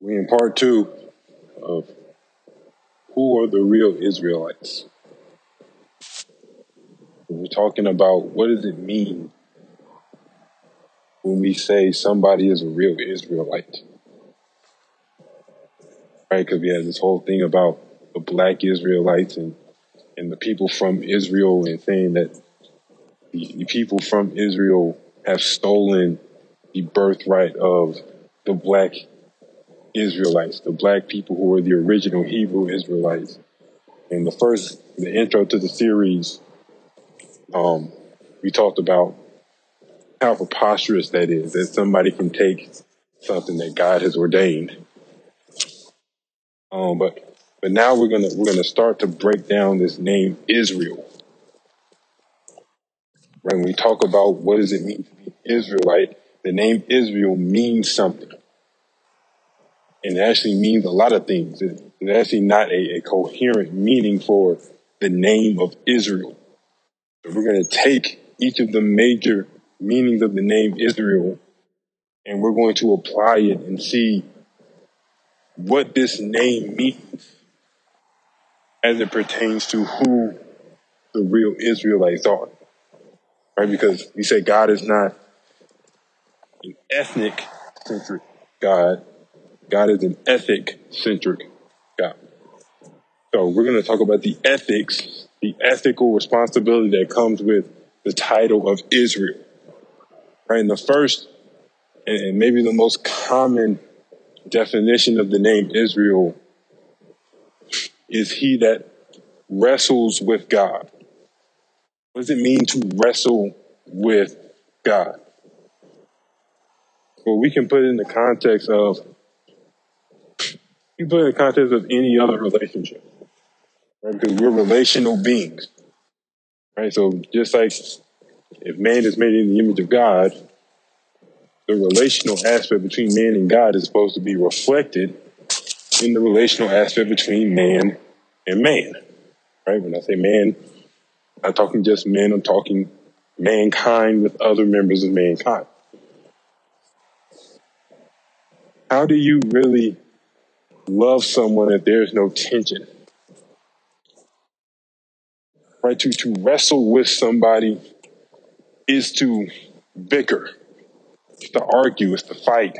We're in part two of who are the real Israelites. We're talking about what does it mean when we say somebody is a real Israelite, right? Because we had this whole thing about the black Israelites and the people from Israel, and saying that the people from Israel have stolen the birthright of the black Israelites, the black people who were the original Hebrew Israelites. And the intro to the series, we talked about how preposterous that is, that somebody can take something that God has ordained. But now we're gonna start to break down this name Israel. Right? When we talk about what does it mean to be Israelite, the name Israel means something. And it actually means a lot of things. It's actually not a coherent meaning for the name of Israel. So we're going to take each of the major meanings of the name Israel, and we're going to apply it and see what this name means as it pertains to who the real Israelites are. Right? Because we say God is not an ethnic-centric God. God is an ethic-centric God. So we're going to talk about the ethics, the ethical responsibility that comes with the title of Israel. Right? And the first and maybe the most common definition of the name Israel is he that wrestles with God. What does it mean to wrestle with God? Well, we can put it in the context of any other relationship, right? Because we're relational beings, right? So just like if man is made in the image of God, the relational aspect between man and God is supposed to be reflected in the relational aspect between man and man, right? When I say man, I'm talking just men. I'm talking mankind with other members of mankind. How do you really love someone if there's no tension? Right? To wrestle with somebody is to bicker. It's to argue. It's to fight.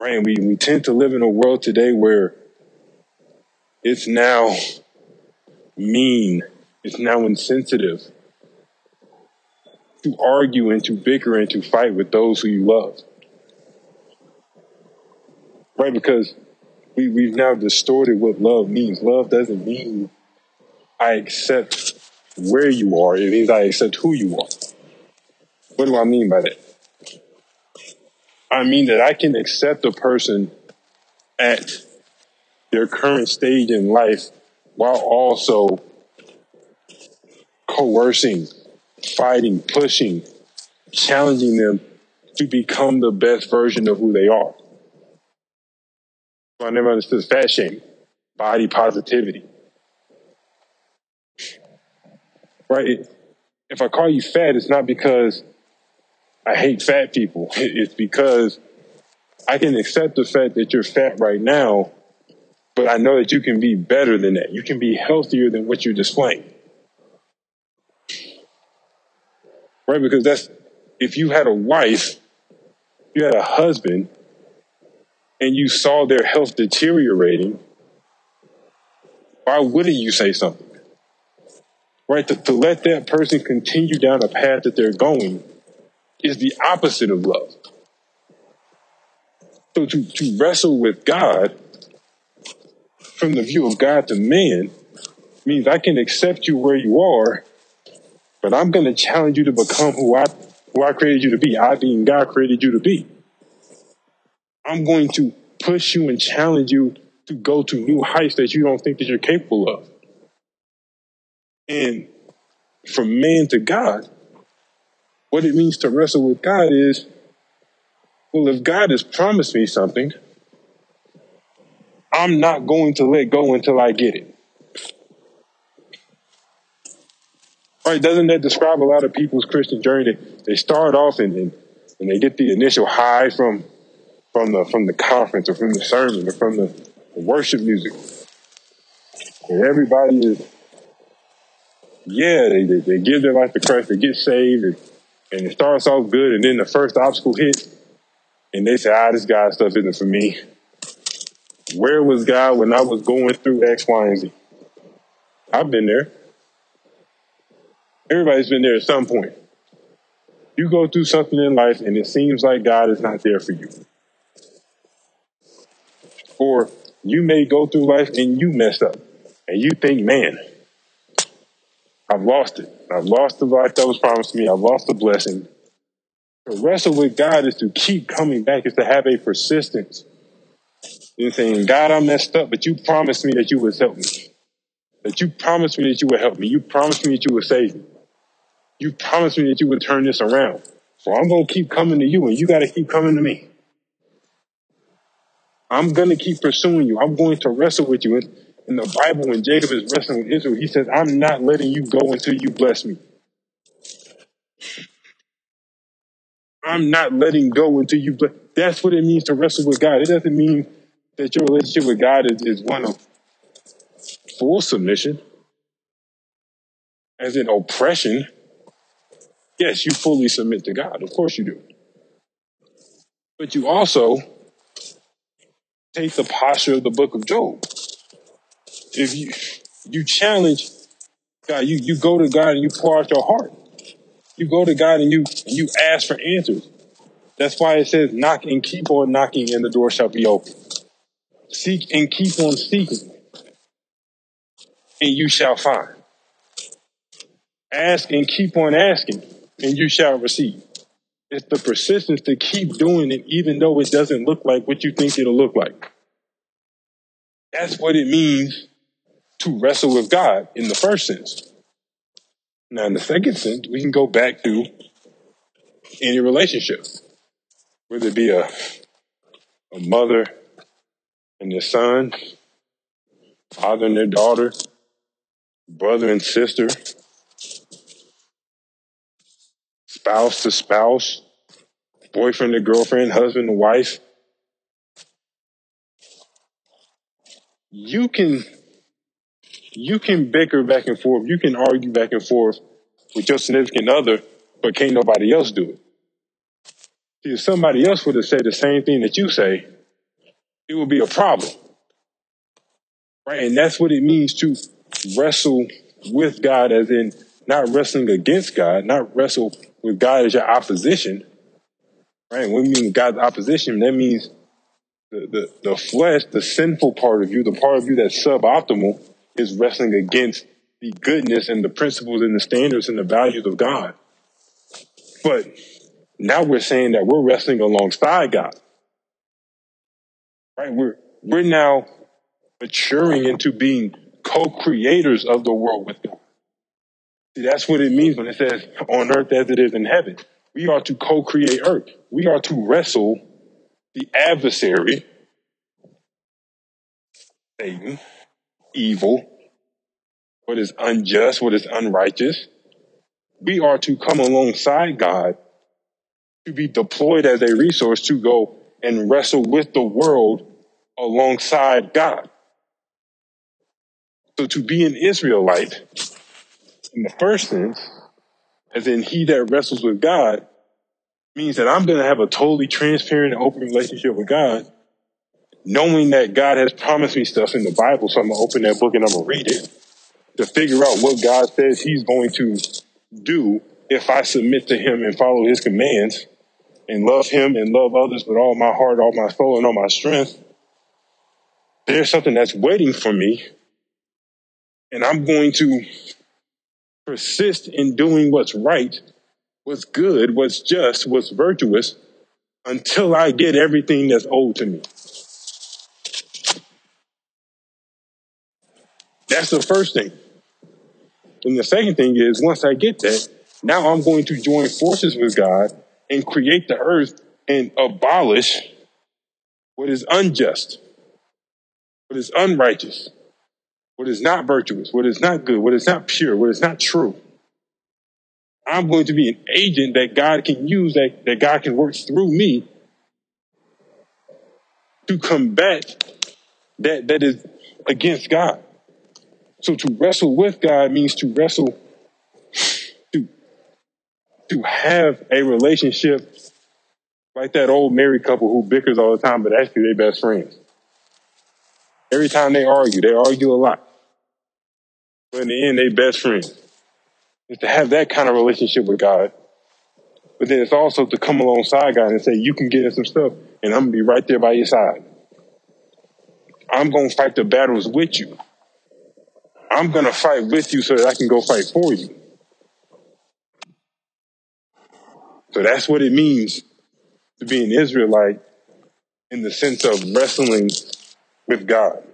Right? And we tend to live in a world today where it's now mean. It's now insensitive to argue and to bicker and to fight with those who you love. Right? Because we've now distorted what love means. Love doesn't mean I accept where you are. It means I accept who you are. What do I mean by that? I mean that I can accept a person at their current stage in life while also coercing, fighting, pushing, challenging them to become the best version of who they are. I never understood fat shaming, body positivity. Right? If I call you fat, it's not because I hate fat people. It's because I can accept the fact that you're fat right now, but I know that you can be better than that. You can be healthier than what you're displaying. Right? Because if you had a wife, you had a husband, and you saw their health deteriorating, why wouldn't you say something? Right? To let that person continue down a path that they're going is the opposite of love. So to wrestle with God from the view of God to man means I can accept you where you are, but I'm going to challenge you to become who I created you to be. I being God created you to be. I'm going to push you and challenge you to go to new heights that you don't think that you're capable of. And from man to God, what it means to wrestle with God is, well, if God has promised me something, I'm not going to let go until I get it. All right, doesn't that describe a lot of people's Christian journey? They start off and they get the initial high from from the conference or from the sermon or from the worship music. And everybody is, they give their life to Christ, they get saved, and it starts off good, and then the first obstacle hits, and they say, this God stuff isn't for me. Where was God when I was going through X, Y, and Z? I've been there. Everybody's been there at some point. You go through something in life and it seems like God is not there for you. Or you may go through life and you mess up and you think, man, I've lost it. I've lost the life that was promised to me. I've lost the blessing. To wrestle with God is to keep coming back, is to have a persistence. You're saying, God, I messed up, but you promised me that you would help me. That you promised me that you would help me. You promised me that you would save me. You promised me that you would turn this around. So I'm going to keep coming to you, and you got to keep coming to me. I'm going to keep pursuing you. I'm going to wrestle with you. In the Bible, when Jacob is wrestling with Israel, he says, I'm not letting you go until you bless me. I'm not letting go until you bless. That's what it means to wrestle with God. It doesn't mean that your relationship with God is one of full submission, as in oppression. Yes, you fully submit to God. Of course you do. But you also take the posture of the book of Job. If you challenge God, you go to God and you pour out your heart. You go to God and you ask for answers. That's why it says, knock and keep on knocking and the door shall be open. Seek and keep on seeking and you shall find. Ask and keep on asking and you shall receive. It's the persistence to keep doing it even though it doesn't look like what you think it'll look like. That's what it means to wrestle with God in the first sense. Now, in the second sense, we can go back to any relationship, whether it be a mother and their son, father and their daughter, brother and sister, spouse to spouse, boyfriend to girlfriend, husband to wife. You can bicker back and forth. You can argue back and forth with your significant other, but can't nobody else do it. If somebody else would have said the same thing that you say, it would be a problem. Right? And that's what it means to wrestle with God, as in not wrestling against God, not wrestle with God as your opposition. Right? When we mean God's opposition, that means the flesh, the sinful part of you, the part of you that's suboptimal, is wrestling against the goodness and the principles and the standards and the values of God. But now we're saying that we're wrestling alongside God. Right? We're now maturing into being co-creators of the world with God. See, that's what it means when it says on earth as it is in heaven. We are to co-create earth. We are to wrestle the adversary, Satan, evil, what is unjust, what is unrighteous. We are to come alongside God, to be deployed as a resource to go and wrestle with the world alongside God. So to be an Israelite, in the first sense, as in he that wrestles with God, means that I'm going to have a totally transparent and open relationship with God, knowing that God has promised me stuff in the Bible. So I'm going to open that book and I'm going to read it to figure out what God says he's going to do if I submit to him and follow his commands and love him and love others with all my heart, all my soul, and all my strength. There's something that's waiting for me, and I'm going to persist in doing what's right, what's good, what's just, what's virtuous, until I get everything that's owed to me. That's the first thing. And the second thing is, once I get that, now I'm going to join forces with God and create the earth and abolish what is unjust, what is unrighteous, what is not virtuous, what is not good, what is not pure, what is not true. I'm going to be an agent that God can use, that God can work through me to combat that is against God. So to wrestle with God means to wrestle, to have a relationship like that old married couple who bickers all the time, but actually they're best friends. Every time they argue a lot. But in the end, they're best friends. It's to have that kind of relationship with God. But then it's also to come alongside God and say, you can get in some stuff and I'm going to be right there by your side. I'm going to fight the battles with you. I'm going to fight with you so that I can go fight for you. So that's what it means to be an Israelite in the sense of wrestling with God.